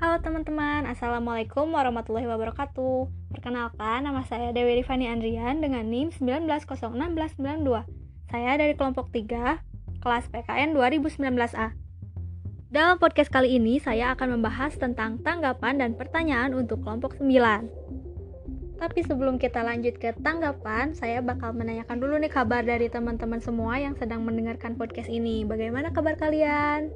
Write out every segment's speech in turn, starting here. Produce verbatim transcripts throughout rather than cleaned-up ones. Halo teman-teman, Assalamualaikum warahmatullahi wabarakatuh. Perkenalkan, nama saya Dewi Rifani Andrian dengan N I M satu sembilan nol enam satu sembilan dua. Saya dari kelompok tiga, kelas P K N dua ribu sembilan belas A. Dalam podcast kali ini, saya akan membahas tentang tanggapan dan pertanyaan untuk kelompok sembilan. Tapi sebelum kita lanjut ke tanggapan, saya bakal menanyakan dulu nih kabar dari teman-teman semua yang sedang mendengarkan podcast ini. Bagaimana kabar kalian?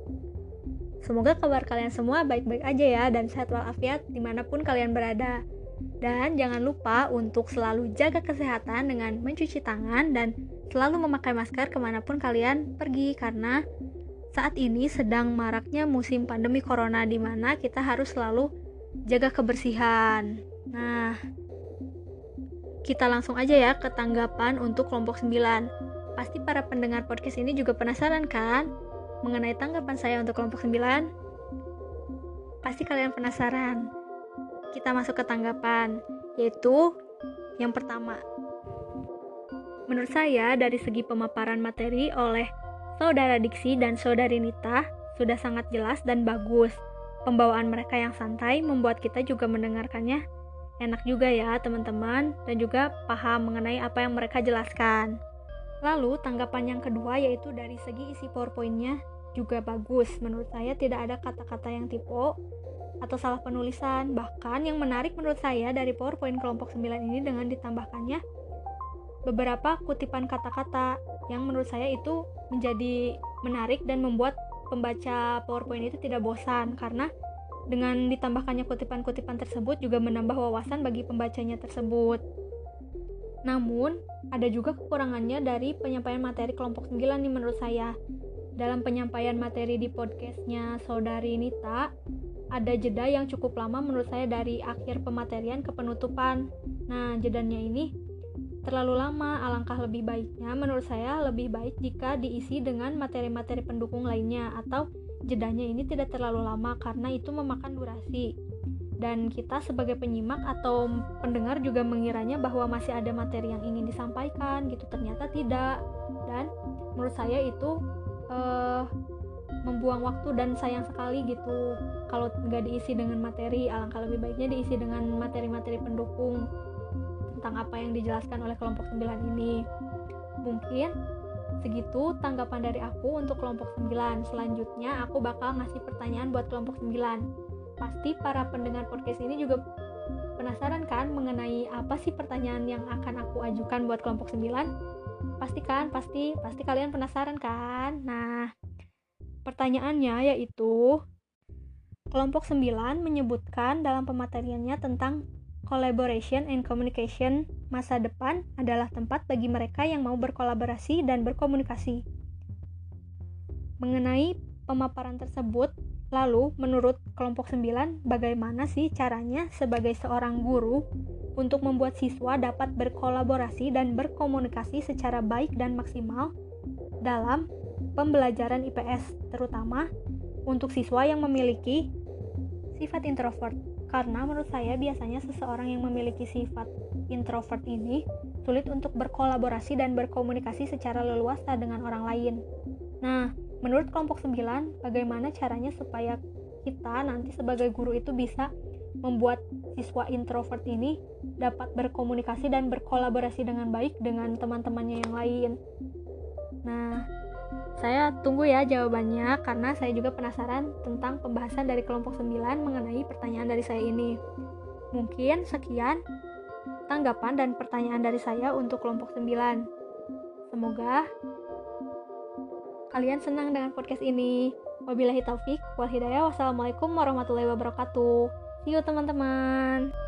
Semoga kabar kalian semua baik-baik aja ya, dan sehat walafiat dimanapun kalian berada. Dan jangan lupa untuk selalu jaga kesehatan dengan mencuci tangan dan selalu memakai masker kemanapun kalian pergi, karena saat ini sedang maraknya musim pandemi corona di mana kita harus selalu jaga kebersihan. Nah, kita langsung aja ya ke tanggapan untuk kelompok sembilan. Pasti para pendengar podcast ini juga penasaran kan? Mengenai tanggapan saya untuk kelompok sembilan, pasti kalian penasaran. Kita masuk ke tanggapan, yaitu yang pertama. Menurut saya, dari segi pemaparan materi oleh saudara Diksi dan saudari Nita sudah sangat jelas dan bagus. Pembawaan mereka yang santai membuat kita juga mendengarkannya enak juga ya teman-teman, dan juga paham mengenai apa yang mereka jelaskan. Lalu tanggapan yang kedua, yaitu dari segi isi PowerPoint-nya juga bagus. Menurut saya tidak ada kata-kata yang typo atau salah penulisan. Bahkan yang menarik menurut saya dari PowerPoint kelompok sembilan ini dengan ditambahkannya beberapa kutipan kata-kata yang menurut saya itu menjadi menarik dan membuat pembaca PowerPoint itu tidak bosan, karena dengan ditambahkannya kutipan-kutipan tersebut juga menambah wawasan bagi pembacanya tersebut. Namun, ada juga kekurangannya dari penyampaian materi kelompok sembilan nih menurut saya. Dalam penyampaian materi di podcastnya saudari Nita, ada jeda yang cukup lama menurut saya dari akhir pematerian ke penutupan. Nah, jedanya ini terlalu lama, alangkah lebih baiknya menurut saya lebih baik jika diisi dengan materi-materi pendukung lainnya, atau jedanya ini tidak terlalu lama karena itu memakan durasi. Dan kita sebagai penyimak atau pendengar juga mengiranya bahwa masih ada materi yang ingin disampaikan gitu, ternyata tidak. Dan menurut saya itu eh, membuang waktu dan sayang sekali gitu kalau nggak diisi dengan materi. Alangkah lebih baiknya diisi dengan materi-materi pendukung tentang apa yang dijelaskan oleh kelompok sembilan ini. Mungkin segitu tanggapan dari aku untuk kelompok sembilan. Selanjutnya aku bakal ngasih pertanyaan buat kelompok sembilan. Pasti para pendengar podcast ini juga penasaran kan mengenai apa sih pertanyaan yang akan aku ajukan buat kelompok sembilan? Pasti kan, pasti, pasti kalian penasaran kan? Nah, pertanyaannya yaitu, kelompok sembilan menyebutkan dalam pemateriannya tentang collaboration and communication, masa depan adalah tempat bagi mereka yang mau berkolaborasi dan berkomunikasi. Mengenai pemaparan tersebut, lalu, menurut kelompok sembilan, bagaimana sih caranya sebagai seorang guru untuk membuat siswa dapat berkolaborasi dan berkomunikasi secara baik dan maksimal dalam pembelajaran I P S, terutama untuk siswa yang memiliki sifat introvert? Karena menurut saya biasanya seseorang yang memiliki sifat introvert ini sulit untuk berkolaborasi dan berkomunikasi secara leluasa dengan orang lain. Nah, menurut kelompok sembilan, bagaimana caranya supaya kita nanti sebagai guru itu bisa membuat siswa introvert ini dapat berkomunikasi dan berkolaborasi dengan baik dengan teman-temannya yang lain? Nah, saya tunggu ya jawabannya karena saya juga penasaran tentang pembahasan dari kelompok sembilan mengenai pertanyaan dari saya ini. Mungkin sekian tanggapan dan pertanyaan dari saya untuk kelompok sembilan. Semoga kalian senang dengan podcast ini. Wabillahi taufik wal hidayah. Wassalamualaikum warahmatullahi wabarakatuh. See you teman-teman.